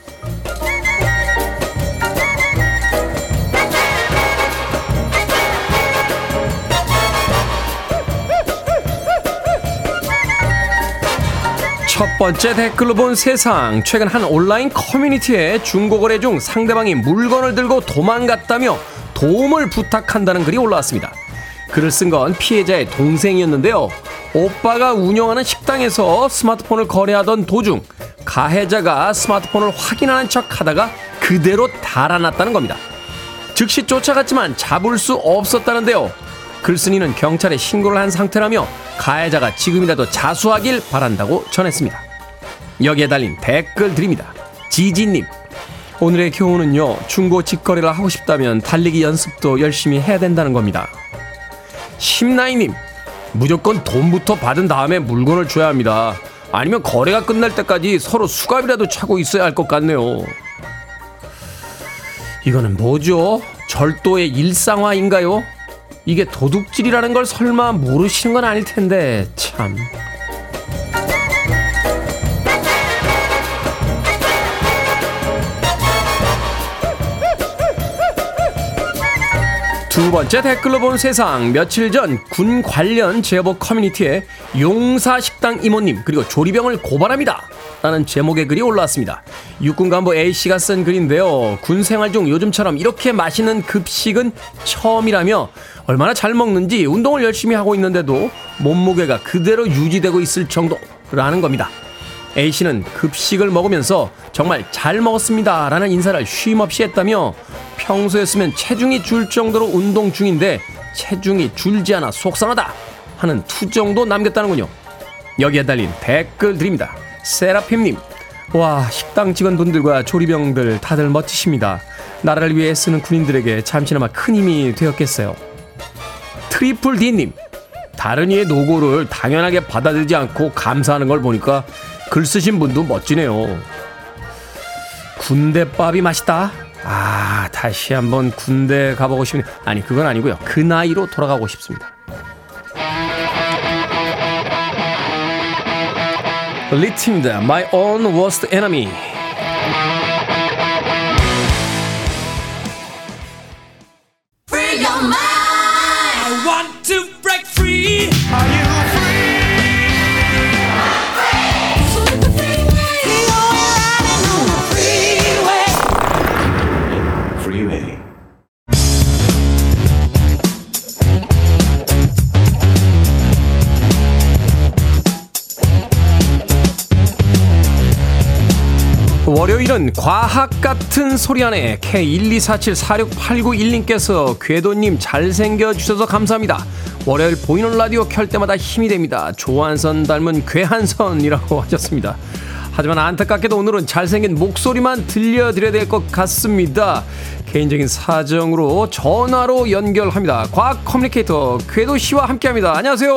첫 번째 댓글로 본 세상. 최근 한 온라인 커뮤니티에 중고거래 중 상대방이 물건을 들고 도망갔다며 도움을 부탁한다는 글이 올라왔습니다. 글을 쓴 건 피해자의 동생이었는데요. 오빠가 운영하는 식당에서 스마트폰을 거래하던 도중 가해자가 스마트폰을 확인하는 척 하다가 그대로 달아났다는 겁니다. 즉시 쫓아갔지만 잡을 수 없었다는데요. 글쓴이는 경찰에 신고를 한 상태라며 가해자가 지금이라도 자수하길 바란다고 전했습니다. 여기에 달린 댓글 드립니다. 지지님, 오늘의 교훈은요, 중고 직거래를 하고 싶다면 달리기 연습도 열심히 해야 된다는 겁니다. 심나이님, 무조건 돈부터 받은 다음에 물건을 줘야 합니다. 아니면 거래가 끝날 때까지 서로 수갑이라도 차고 있어야 할 것 같네요. 이거는 뭐죠? 절도의 일상화인가요? 이게 도둑질이라는 걸 설마 모르시는 건 아닐 텐데, 참. 두 번째 댓글로 본 세상. 며칠 전 군 관련 제보 커뮤니티에 용사식당 이모님 그리고 조리병을 고발합니다 라는 제목의 글이 올라왔습니다. 육군 간부 A씨가 쓴 글인데요. 군 생활 중 요즘처럼 이렇게 맛있는 급식은 처음이라며 얼마나 잘 먹는지 운동을 열심히 하고 있는데도 몸무게가 그대로 유지되고 있을 정도라는 겁니다. A씨는 급식을 먹으면서 정말 잘 먹었습니다 라는 인사를 쉼없이 했다며 평소였으면 체중이 줄 정도로 운동 중인데 체중이 줄지 않아 속상하다 하는 투정도 남겼다는군요. 여기에 달린 댓글 드립니다. 세라핌님, 와, 식당 직원분들과 조리병들 다들 멋지십니다. 나라를 위해 쓰는 군인들에게 잠시나마 큰 힘이 되었겠어요. 트리플 D님, 다른 이의 노고를 당연하게 받아들이지 않고 감사하는 걸 보니까 글 쓰신 분도 멋지네요. 군대밥이 맛있다? 아, 다시 한번 군대 가보고 싶네. 아니, 그건 아니고요. 그 나이로 돌아가고 싶습니다. 리팀입니다. My Own Worst Enemy. 월요일은 과학같은 소리하네. K124746891님께서 궤도님 잘생겨주셔서 감사합니다. 월요일 보이는 라디오 켤 때마다 힘이 됩니다. 조한선 닮은 괴한선이라고 하셨습니다. 하지만 안타깝게도 오늘은 잘생긴 목소리만 들려드려야 될 것 같습니다. 개인적인 사정으로 전화로 연결합니다. 과학 커뮤니케이터 궤도 씨와 함께합니다. 안녕하세요.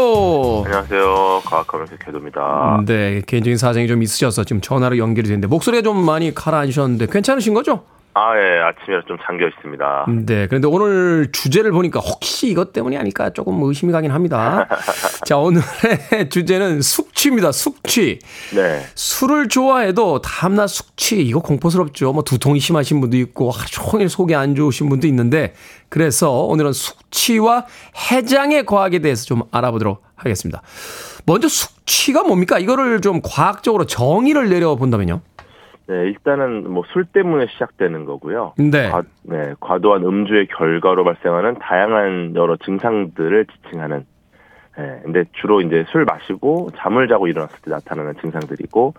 안녕하세요. 과학 커뮤니케이터 궤도입니다. 네, 개인적인 사정이 좀 있으셔서 지금 전화로 연결이 됐는데 목소리가 좀 많이 가라앉으셨는데 괜찮으신 거죠? 아, 예, 아침이라 좀 잠겨 있습니다. 네, 그런데 오늘 주제를 보니까 혹시 이것 때문이 아닐까 조금 의심이 가긴 합니다. 자, 오늘의 주제는 숙취입니다. 숙취. 네. 술을 좋아해도 다음날 숙취, 이거 공포스럽죠. 뭐 두통이 심하신 분도 있고 하루 종일 속이 안 좋으신 분도 있는데, 그래서 오늘은 숙취와 해장의 과학에 대해서 좀 알아보도록 하겠습니다. 먼저 숙취가 뭡니까? 이거를 좀 과학적으로 정의를 내려본다면요? 네, 일단은 뭐 술 때문에 시작되는 거고요. 네. 과도한 음주의 결과로 발생하는 다양한 여러 증상들을 지칭하는. 네, 근데 주로 이제 술 마시고 잠을 자고 일어났을 때 나타나는 증상들이고,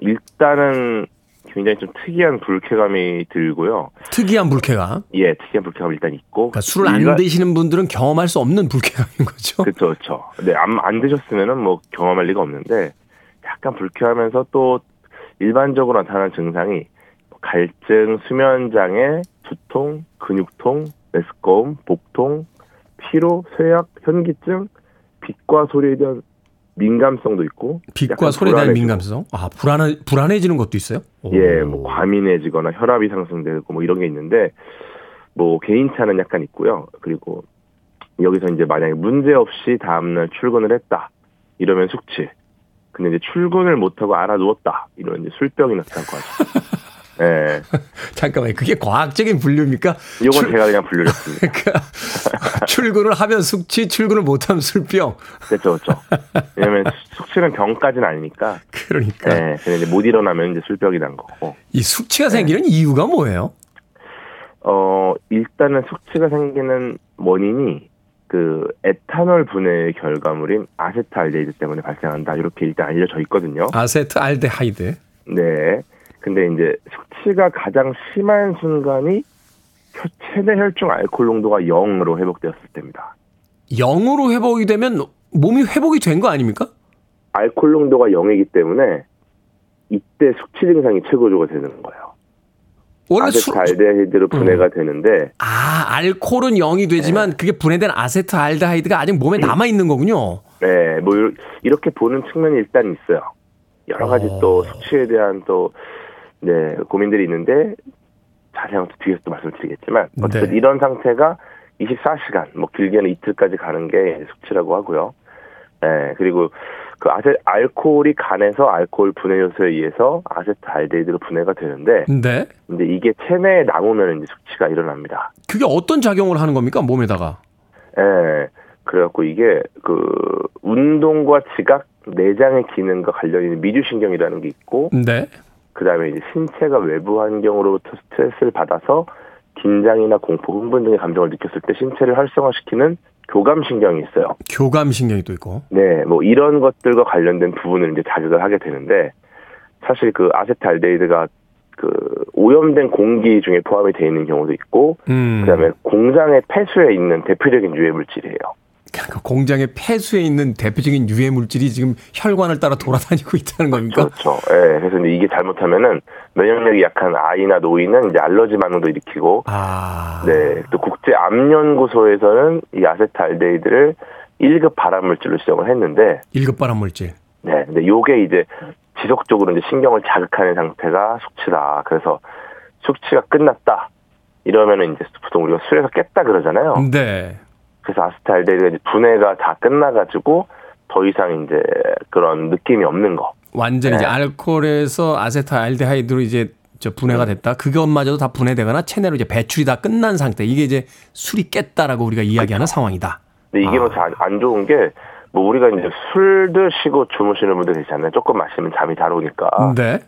일단은 굉장히 좀 특이한 불쾌감이 들고요. 특이한 불쾌감? 예, 특이한 불쾌감 일단 있고. 그러니까 술을 안 드시는 분들은 경험할 수 없는 불쾌감인 거죠. 그렇죠, 그렇죠. 네, 안 드셨으면은 뭐 경험할 리가 없는데 약간 불쾌하면서 또 일반적으로 나타나는 증상이 갈증, 수면장애, 두통, 근육통, 메스꺼움, 복통, 피로, 쇠약, 현기증, 빛과 소리에 대한 민감성도 있고. 빛과 소리에 대한 민감성? 아, 불안해지는 것도 있어요? 오. 예, 뭐 과민해지거나 혈압이 상승되고 뭐 이런 게 있는데, 뭐 개인차는 약간 있고요. 그리고 여기서 이제 만약에 문제 없이 다음날 출근을 했다 이러면 숙취. 근데 이제 출근을 못하고 알아 누웠다 이런 이제 술병이 나타날 것 같아요. 네. 잠깐만요. 그게 과학적인 분류입니까? 이건 제가 그냥 분류를 했습니다. 그러니까 출근을 하면 숙취, 출근을 못하면 술병. 그렇죠, 그렇죠. 왜냐하면 숙취는 병까지는 아니니까. 그러니까. 네. 근데 이제 못 일어나면 이제 술병이 난 거고. 이 숙취가 생기는 이유가 뭐예요? 일단은 숙취가 생기는 원인이 그 에탄올 분해의 결과물인 아세트알데히드 때문에 발생한다. 이렇게 일단 알려져 있거든요. 아세트알데히드. 네. 근데 이제 숙취가 가장 심한 순간이 체내 혈중 알코올 농도가 0으로 회복되었을 때입니다. 0으로 회복이 되면 몸이 회복이 된 거 아닙니까? 알코올 농도가 0이기 때문에 이때 숙취 증상이 최고조가 되는 거예요. 아세트알데히드로 분해가 되는데. 아, 알코올은 0이 되지만 네. 그게 분해된 아세트알데히드가 아직 몸에 남아있는 거군요. 네, 뭐 이렇게 보는 측면이 일단 있어요. 여러 가지 또 숙취에 대한 또 고민들이 있는데 자세한 것도 뒤에서 또 말씀드리겠지만 어쨌든 네. 이런 상태가 24시간, 뭐 길게는 이틀까지 가는 게 숙취라고 하고요. 네, 그리고 그 알코올이 간에서 알코올 분해 요소에 의해서 아세트알데히드로 분해가 되는데, 네. 근데 이게 체내에 남으면 이제 숙취가 일어납니다. 그게 어떤 작용을 하는 겁니까 몸에다가? 네, 그래갖고 이게 그 운동과 지각, 내장의 기능과 관련 있는 미주신경이라는 게 있고, 네. 그다음에 이제 신체가 외부 환경으로부터 스트레스를 받아서 긴장이나 공포, 흥분 등의 감정을 느꼈을 때 신체를 활성화시키는 교감신경이 있어요. 교감신경이 또 있고. 네, 뭐 이런 것들과 관련된 부분을 이제 자극을 하게 되는데, 사실 그 아세트알데히드가 그 오염된 공기 중에 포함이 되어 있는 경우도 있고, 그다음에 공장의 폐수에 있는 대표적인 유해 물질이에요. 그러니까 공장의 폐수에 있는 대표적인 유해 물질이 지금 혈관을 따라 돌아다니고 있다는 겁니까? 그렇죠. 예, 그래서 이제 이게 잘못하면은 면역력이 약한 아이나 노인은 이제 알러지 반응도 일으키고, 네, 또 국제 암연구소에서는 이 아세트알데히드를 1급 발암물질로 지정을 했는데, 1급 발암물질. 네, 근데 요게 이제 지속적으로 이제 신경을 자극하는 상태가 숙취다. 그래서 숙취가 끝났다 이러면은 이제 보통 우리가 술에서 깼다 그러잖아요. 네. 그래서 아세트알데히드 분해가 다 끝나가지고 더 이상 이제 그런 느낌이 없는 거. 완전히 네. 이제 알코올에서 아세트알데히드로 이제 저 분해가 됐다. 그것마저도 다 분해되거나 체내로 이제 배출이 다 끝난 상태. 이게 이제 술이 깼다라고 우리가 이야기하는 그렇죠. 상황이다. 근데 이게 뭐 안 좋은 게 뭐 우리가 이제 술 드시고 주무시는 분들 계시잖아요. 조금 마시면 잠이 잘 오니까. 네.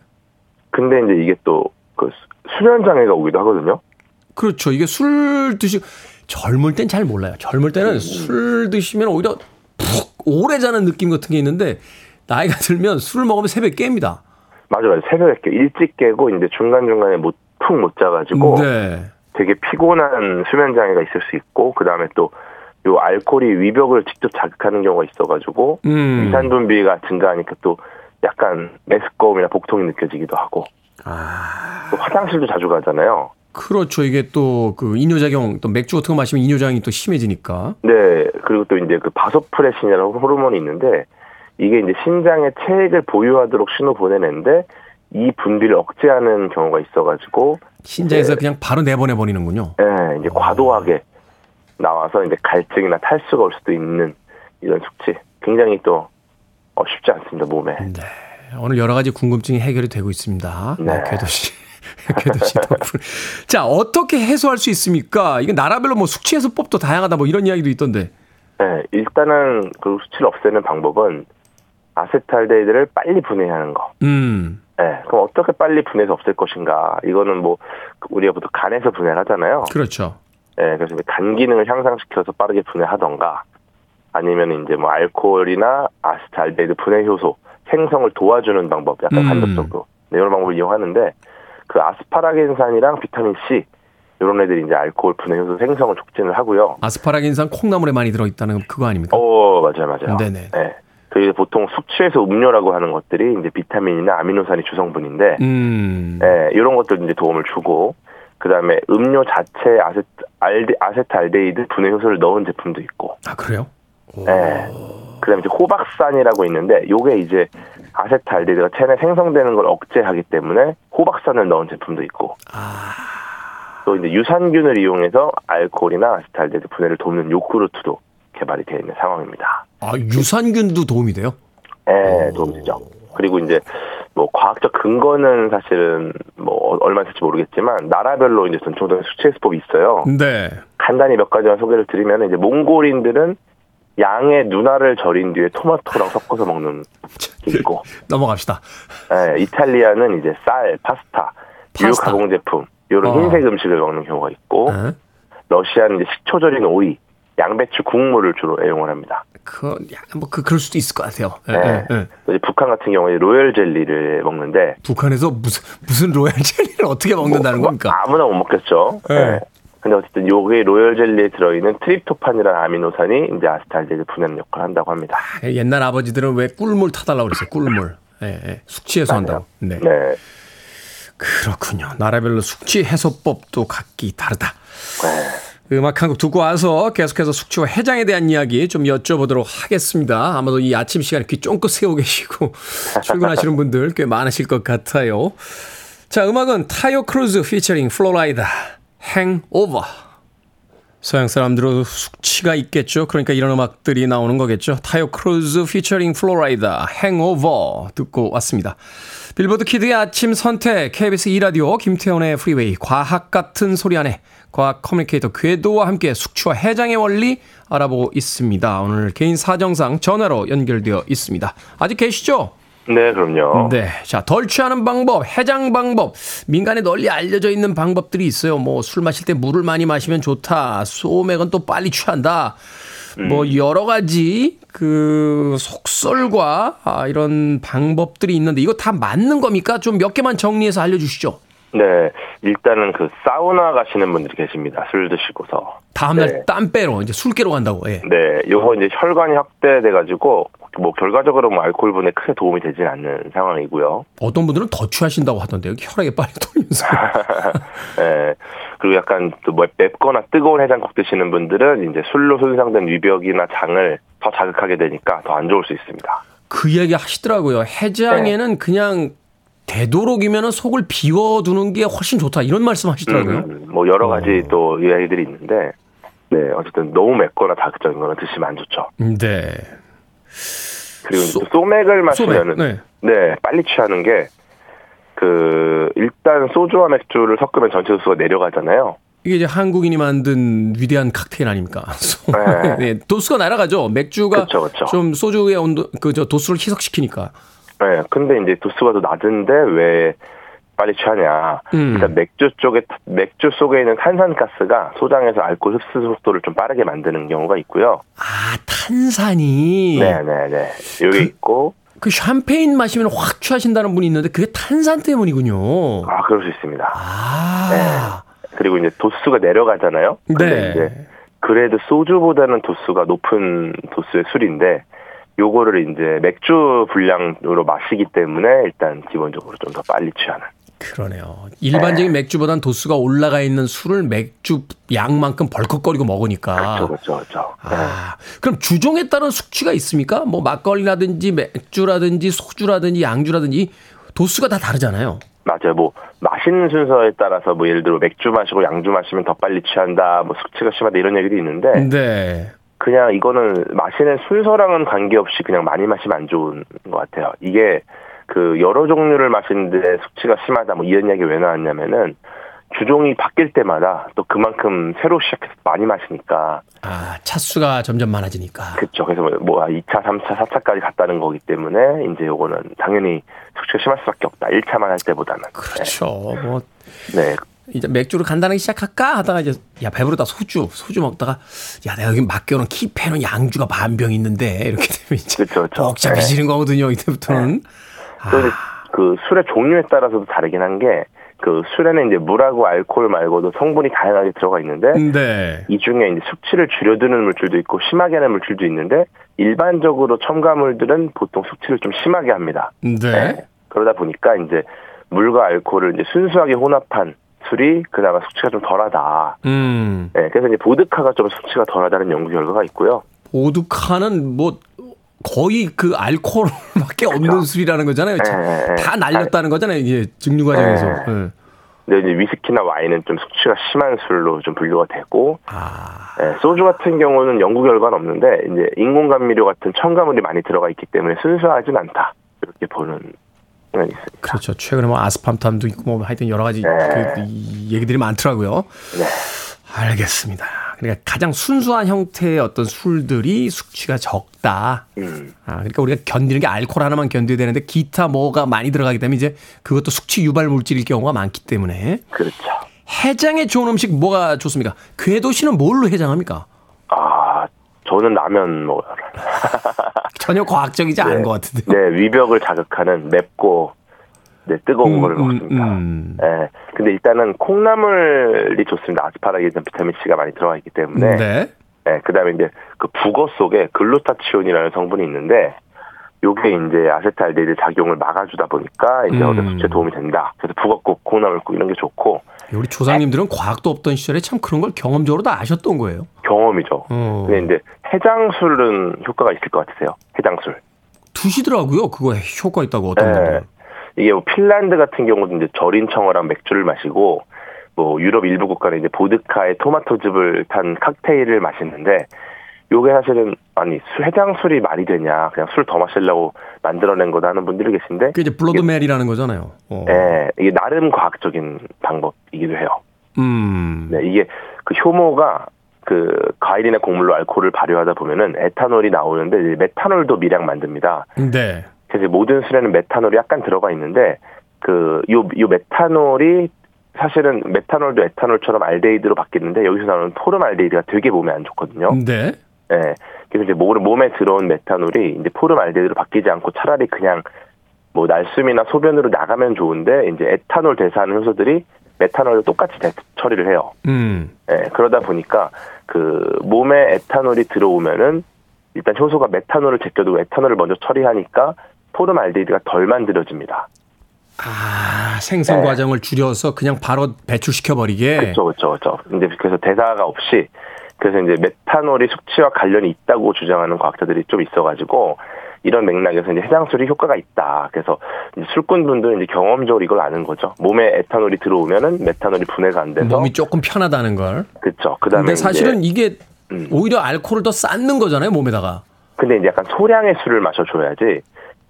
근데 이제 이게 또 그 수면 장애가 오기도 하거든요. 그렇죠. 이게 술 드시고. 젊을 땐 잘 몰라요. 젊을 때는 술 드시면 오히려 푹 오래 자는 느낌 같은 게 있는데 나이가 들면 술을 먹으면 새벽에 깹니다. 맞아요. 새벽에 깨. 일찍 깨고 이제 중간중간에 푹 못 자가지고 네. 되게 피곤한 수면장애가 있을 수 있고 그다음에 또 요 알코올이 위벽을 직접 자극하는 경우가 있어가지고 위산분비가 증가하니까 또 약간 메스꺼움이나 복통이 느껴지기도 하고. 아. 또 화장실도 자주 가잖아요. 그렇죠. 이게 또 그 이뇨작용, 또 맥주 같은 거 마시면 이뇨작용이 또 심해지니까. 네. 그리고 또 이제 그 바소프레신이라고 호르몬이 있는데 이게 이제 신장에 체액을 보유하도록 신호 보내는데 이 분비를 억제하는 경우가 있어가지고 신장에서 그냥 바로 내보내버리는군요. 네, 이제 과도하게 나와서 이제 갈증이나 탈수가 올 수도 있는 이런 숙취. 굉장히 또 쉽지 않습니다, 몸에. 네, 오늘 여러 가지 궁금증이 해결이 되고 있습니다. 네, 궤도 씨 덕분. 자, 어떻게 해소할 수 있습니까? 이게 나라별로 뭐 숙취 해소법도 다양하다 뭐 이런 이야기도 있던데. 네, 일단은 그 숙취를 없애는 방법은 아세트알데히드를 빨리 분해하는 거. 네, 그럼 어떻게 빨리 분해해서 없앨 것인가? 이거는 뭐 우리가 보통 간에서 분해를 하잖아요. 그렇죠. 네, 그래서 간 기능을 향상시켜서 빠르게 분해하던가, 아니면 이제 뭐 알코올이나 아세트알데히드 분해 효소 생성을 도와주는 방법, 약간 간접적으로 이런 방법을 이용하는데, 그 아스파라긴산이랑 비타민 C 이런 애들이 이제 알코올 분해 효소 생성을 촉진을 하고요. 아스파라긴산 콩나물에 많이 들어있다는 그거 아닙니까? 어, 맞아요. 네네. 네. 그래서 보통 숙취해소 음료라고 하는 것들이 이제 비타민이나 아미노산이 주성분인데, 네, 이런 것들 이제 도움을 주고, 그 다음에 음료 자체에 아세트알데히드 분해 효소를 넣은 제품도 있고. 아, 그래요? 네. 그 다음에 이제 호박산이라고 있는데, 요게 이제 아세트알데히드가 체내 생성되는 걸 억제하기 때문에 호박산을 넣은 제품도 있고. 아. 또 이제 유산균을 이용해서 알코올이나 아세트알데히드 분해를 돕는 요구르트도 개발이 되어 있는 상황입니다. 아, 유산균도 도움이 돼요? 네, 도움이 되죠. 그리고 이제 뭐 과학적 근거는 사실은 뭐 얼마 있을지 모르겠지만 나라별로 이제 전통적인 숙취 해소법이 있어요. 네. 간단히 몇 가지만 소개를 드리면 이제 몽골인들은 양의 누나를 절인 뒤에 토마토랑 섞어서 먹는 게 있고. 넘어갑시다. 네, 이탈리아는 이제 쌀, 파스타, 유효 가공 제품 이런 흰색 음식을 먹는 경우가 있고, 에? 러시아는 이제 식초 절인 오이, 양배추 국물을 주로 애용을 합니다. 그럴 수도 있을 것 같아요. 네. 네. 북한 같은 경우에 로열 젤리를 먹는데, 북한에서 무슨 로열 젤리를 어떻게 먹는다는 겁니까? 아무나 못 먹겠죠. 네. 근데 어쨌든 요게 로열 젤리에 들어있는 트립토판이라는 아미노산이 이제 아세트알데히드 분해하는 역할을 한다고 합니다. 옛날 아버지들은 왜 꿀물 타달라고 그랬어요. 꿀물. 네. 숙취 해소한다고. 네. 네. 그렇군요. 나라별로 숙취 해소법도 각기 다르다. 네. 음악 한 곡 듣고 와서 계속해서 숙취와 해장에 대한 이야기 좀 여쭤보도록 하겠습니다. 아마도 이 아침 시간에 귀 쫑긋 세우고 계시고 출근하시는 분들 꽤 많으실 것 같아요. 자, 음악은 타이오 크루즈 피처링 플로라이다, 행오버. 서양 사람들은 숙취가 있겠죠. 그러니까 이런 음악들이 나오는 거겠죠. 타이오 크루즈 피처링 플로라이다, 행오버 듣고 왔습니다. 빌보드 키드의 아침 선택, KBS E라디오 김태훈의 프리웨이, 과학같은 소리하네. 과학 커뮤니케이터 궤도와 함께 숙취와 해장의 원리 알아보고 있습니다. 오늘 개인 사정상 전화로 연결되어 있습니다. 아직 계시죠? 네, 그럼요. 네, 자, 덜 취하는 방법, 해장 방법, 민간에 널리 알려져 있는 방법들이 있어요. 뭐 술 마실 때 물을 많이 마시면 좋다. 소맥은 또 빨리 취한다. 뭐 여러 가지 그 속설과 이런 방법들이 있는데 이거 다 맞는 겁니까? 좀 몇 개만 정리해서 알려주시죠. 네, 일단은 그 사우나 가시는 분들이 계십니다. 술 드시고서 다음날 네. 땀 빼러 이제 술 깨러 간다고. 예. 네, 요거 이제 혈관이 확대돼가지고 뭐 결과적으로 뭐 알코올 분에 크게 도움이 되진 않는 상황이고요. 어떤 분들은 더 취하신다고 하던데요. 혈액이 빨리 돌면서. 네, 그리고 약간 또 뭐 맵거나 뜨거운 해장국 드시는 분들은 이제 술로 손상된 위벽이나 장을 더 자극하게 되니까 더 안 좋을 수 있습니다. 그 이야기 하시더라고요. 해장에는 네. 그냥 되도록이면 속을 비워두는 게 훨씬 좋다. 이런 말씀 하시더라고요. 뭐 여러 가지 또 이야기들이 있는데, 네, 어쨌든 너무 맵거나 자극적인 거는 드시면 안 좋죠. 네. 그리고 소맥을 마시면은, 네. 네, 빨리 취하는 게, 일단 소주와 맥주를 섞으면 전체 도수가 내려가잖아요. 이게 이제 한국인이 만든 위대한 칵테일 아닙니까? 네. 네, 도수가 날아가죠. 맥주가 그쵸. 좀 소주의 온도, 도수를 희석시키니까. 네, 근데 이제 도수가 더 낮은데 왜 빨리 취하냐? 일단 맥주 속에 있는 탄산가스가 소장에서 알코올 흡수 속도를 좀 빠르게 만드는 경우가 있고요. 아, 탄산이. 네. 여기 있고. 그 샴페인 마시면 확 취하신다는 분이 있는데 그게 탄산 때문이군요. 아, 그럴 수 있습니다. 아. 네. 그리고 이제 도수가 내려가잖아요. 근데 네. 이제 그래도 소주보다는 도수가 높은 도수의 술인데. 요거를 이제 맥주 분량으로 마시기 때문에 일단 기본적으로 좀 더 빨리 취하는. 그러네요. 일반적인 맥주보단 도수가 올라가 있는 술을 맥주 양만큼 벌컥거리고 먹으니까. 그렇죠. 아, 그럼 주종에 따른 숙취가 있습니까? 뭐 막걸리라든지 맥주라든지 소주라든지 양주라든지 도수가 다 다르잖아요. 맞아요. 뭐 마시는 순서에 따라서 뭐 예를 들어 맥주 마시고 양주 마시면 더 빨리 취한다, 뭐 숙취가 심하다 이런 얘기도 있는데. 네. 그냥 이거는 마시는 순서랑은 관계없이 그냥 많이 마시면 안 좋은 것 같아요. 이게 그 여러 종류를 마시는데 숙취가 심하다 뭐 이런 얘기 왜 나왔냐면은 주종이 바뀔 때마다 또 그만큼 새로 시작해서 많이 마시니까 아 차수가 점점 많아지니까 그렇죠. 그래서 뭐 2차, 3차, 4차까지 갔다는 거기 때문에 이제 요거는 당연히 숙취가 심할 수밖에 없다. 1차만 할 때보다는 그렇죠. 뭐 네. 이제 맥주를 간단하게 시작할까 하다가 이제 야 배부르다 소주 먹다가 야 내가 여기 맡겨놓은 키패는 양주가 반병 있는데 이렇게 되면 이제 복잡해지는 거거든요. 이때부터는. 또 이제 그 술의 종류에 따라서도 다르긴 한 게 그 술에는 이제 물하고 알코올 말고도 성분이 다양하게 들어가 있는데 네. 이 중에 이제 숙취를 줄여드는 물질도 있고 심하게 하는 물질도 있는데 일반적으로 첨가물들은 보통 숙취를 좀 심하게 합니다. 네. 그러다 보니까 이제 물과 알코올을 이제 순수하게 혼합한 술이 그나마 숙취가 좀 덜하다. 네, 그래서 이제 보드카가 좀 숙취가 덜하다는 연구 결과가 있고요. 보드카는 뭐 거의 그 알코올밖에 없는 그렇죠. 술이라는 거잖아요. 다 날렸다는 거잖아요. 이게 증류 과정에서. 근데 이제 위스키나 와인은 좀 숙취가 심한 술로 좀 분류가 되고, 소주 같은 경우는 연구 결과는 없는데 이제 인공 감미료 같은 첨가물이 많이 들어가 있기 때문에 순수하진 않다 이렇게 보는. 그렇죠. 최근에 뭐 아스팜탐도 있고 뭐 하여튼 여러 가지 그 얘기들이 많더라고요. 네. 알겠습니다. 그러니까 가장 순수한 형태의 어떤 술들이 숙취가 적다. 아, 그러니까 우리가 견디는 게 알코올 하나만 견뎌야 되는데 기타 뭐가 많이 들어가기 때문에 이제 그것도 숙취 유발 물질일 경우가 많기 때문에. 그렇죠. 해장에 좋은 음식 뭐가 좋습니까? 궤도 씨는 뭘로 해장합니까? 저는 라면 먹어요. 전혀 과학적이지 않은 것 같은데. 네, 위벽을 자극하는 맵고 뜨거운 거를 먹습니다. 네, 근데 일단은 콩나물이 좋습니다. 아스파라긴산 비타민 C가 많이 들어가 있기 때문에. 네. 네, 그다음에 이제 그 북어 속에 글루타치온이라는 성분이 있는데, 요게 이제 아세트알데히드 작용을 막아주다 보니까 이제 어떤 숙취에 도움이 된다. 그래서 북어국, 콩나물국 이런 게 좋고. 우리 조상님들은 과학도 없던 시절에 참 그런 걸 경험적으로 다 아셨던 거예요. 경험이죠. 근데 이제 해장술은 효과가 있을 것 같으세요? 해장술. 드시더라고요. 그거 효과 있다고 어떤 분들. 이게 뭐 핀란드 같은 경우도 이제 절인 청어랑 맥주를 마시고, 뭐 유럽 일부 국가는 이제 보드카에 토마토즙을 탄 칵테일을 마시는데, 요게 사실은 아니 해장술이 말이 되냐, 그냥 술 더 마시려고 만들어낸 거다 하는 분들이 계신데, 그게 이제 블러드멜이라는 거잖아요. 네, 이게 나름 과학적인 방법이기도 해요. 네, 이게 그 효모가 그 과일이나 곡물로 알코올을 발효하다 보면은 에탄올이 나오는데 메탄올도 미량 만듭니다. 네. 그래서 모든 술에는 메탄올이 약간 들어가 있는데 그 요 메탄올이 사실은 메탄올도 에탄올처럼 알데히드로 바뀌는데 여기서 나오는 포름알데히드가 되게 몸에 안 좋거든요. 네. 네. 그래서 이제 몸에 들어온 메탄올이 이제 포름알데히드로 바뀌지 않고 차라리 그냥 뭐 날숨이나 소변으로 나가면 좋은데 이제 에탄올 대사하는 효소들이 메탄올도 똑같이 처리를 해요. 네. 그러다 보니까 그 몸에 에탄올이 들어오면은 일단 효소가 메탄올을 제껴두고 에탄올을 먼저 처리하니까 포름알데히드가 덜 만들어집니다. 아, 생성 과정을 줄여서 그냥 바로 배출시켜 버리게. 그렇죠. 근데 그래서 대사가 없이, 그래서 이제 메탄올이 숙취와 관련이 있다고 주장하는 과학자들이 좀 있어가지고 이런 맥락에서 이제 해장술이 효과가 있다. 그래서 이제 술꾼분들은 이제 경험적으로 이걸 아는 거죠. 몸에 에탄올이 들어오면은 메탄올이 분해가 안 돼서 몸이 조금 편하다는 걸. 그렇죠. 그다음에 근데 사실은 이게 오히려 알코올을 더 쌓는 거잖아요, 몸에다가. 근데 이제 약간 소량의 술을 마셔줘야지.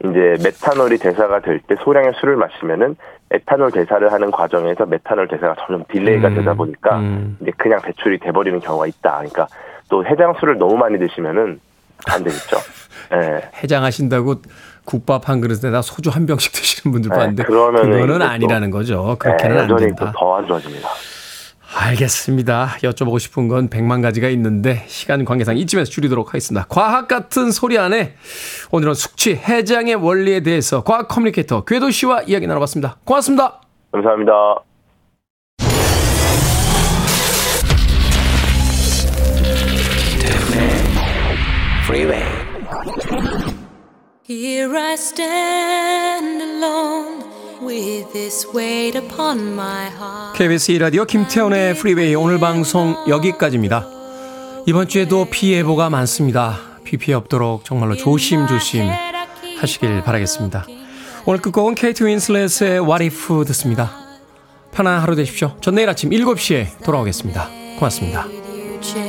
이제 메탄올이 대사가 될 때 소량의 술을 마시면은 에탄올 대사를 하는 과정에서 메탄올 대사가 점점 딜레이가 되다 보니까 이제 그냥 배출이 돼버리는 경우가 있다. 그러니까 또 해장술을 너무 많이 드시면은 안 되겠죠. 네. 해장하신다고 국밥 한 그릇에다 소주 한 병씩 드시는 분들 봤는데 그거는 아니라는 거죠. 그렇게는 안 된다. 더 안 좋아집니다. 알겠습니다. 여쭤보고 싶은 건 100만 가지가 있는데 시간 관계상 이쯤에서 줄이도록 하겠습니다. 과학같은 소리하네. 오늘은 숙취 해장의 원리에 대해서 과학 커뮤니케이터 궤도 씨와 이야기 나눠봤습니다. 고맙습니다. 감사합니다. 프리웨이 Here I stand alone with this weight upon my heart. KBS E라디오 김태훈의 프리웨이 오늘 방송 여기까지입니다. 이번 주에도 비 예보가 많습니다. 비 피해 없도록 정말로 조심조심 하시길 바라겠습니다. 오늘 끝곡은 케이트 윈슬렛의 What If 듣습니다. 편안한 하루 되십시오. 전 내일 아침 7시에 돌아오겠습니다. 고맙습니다.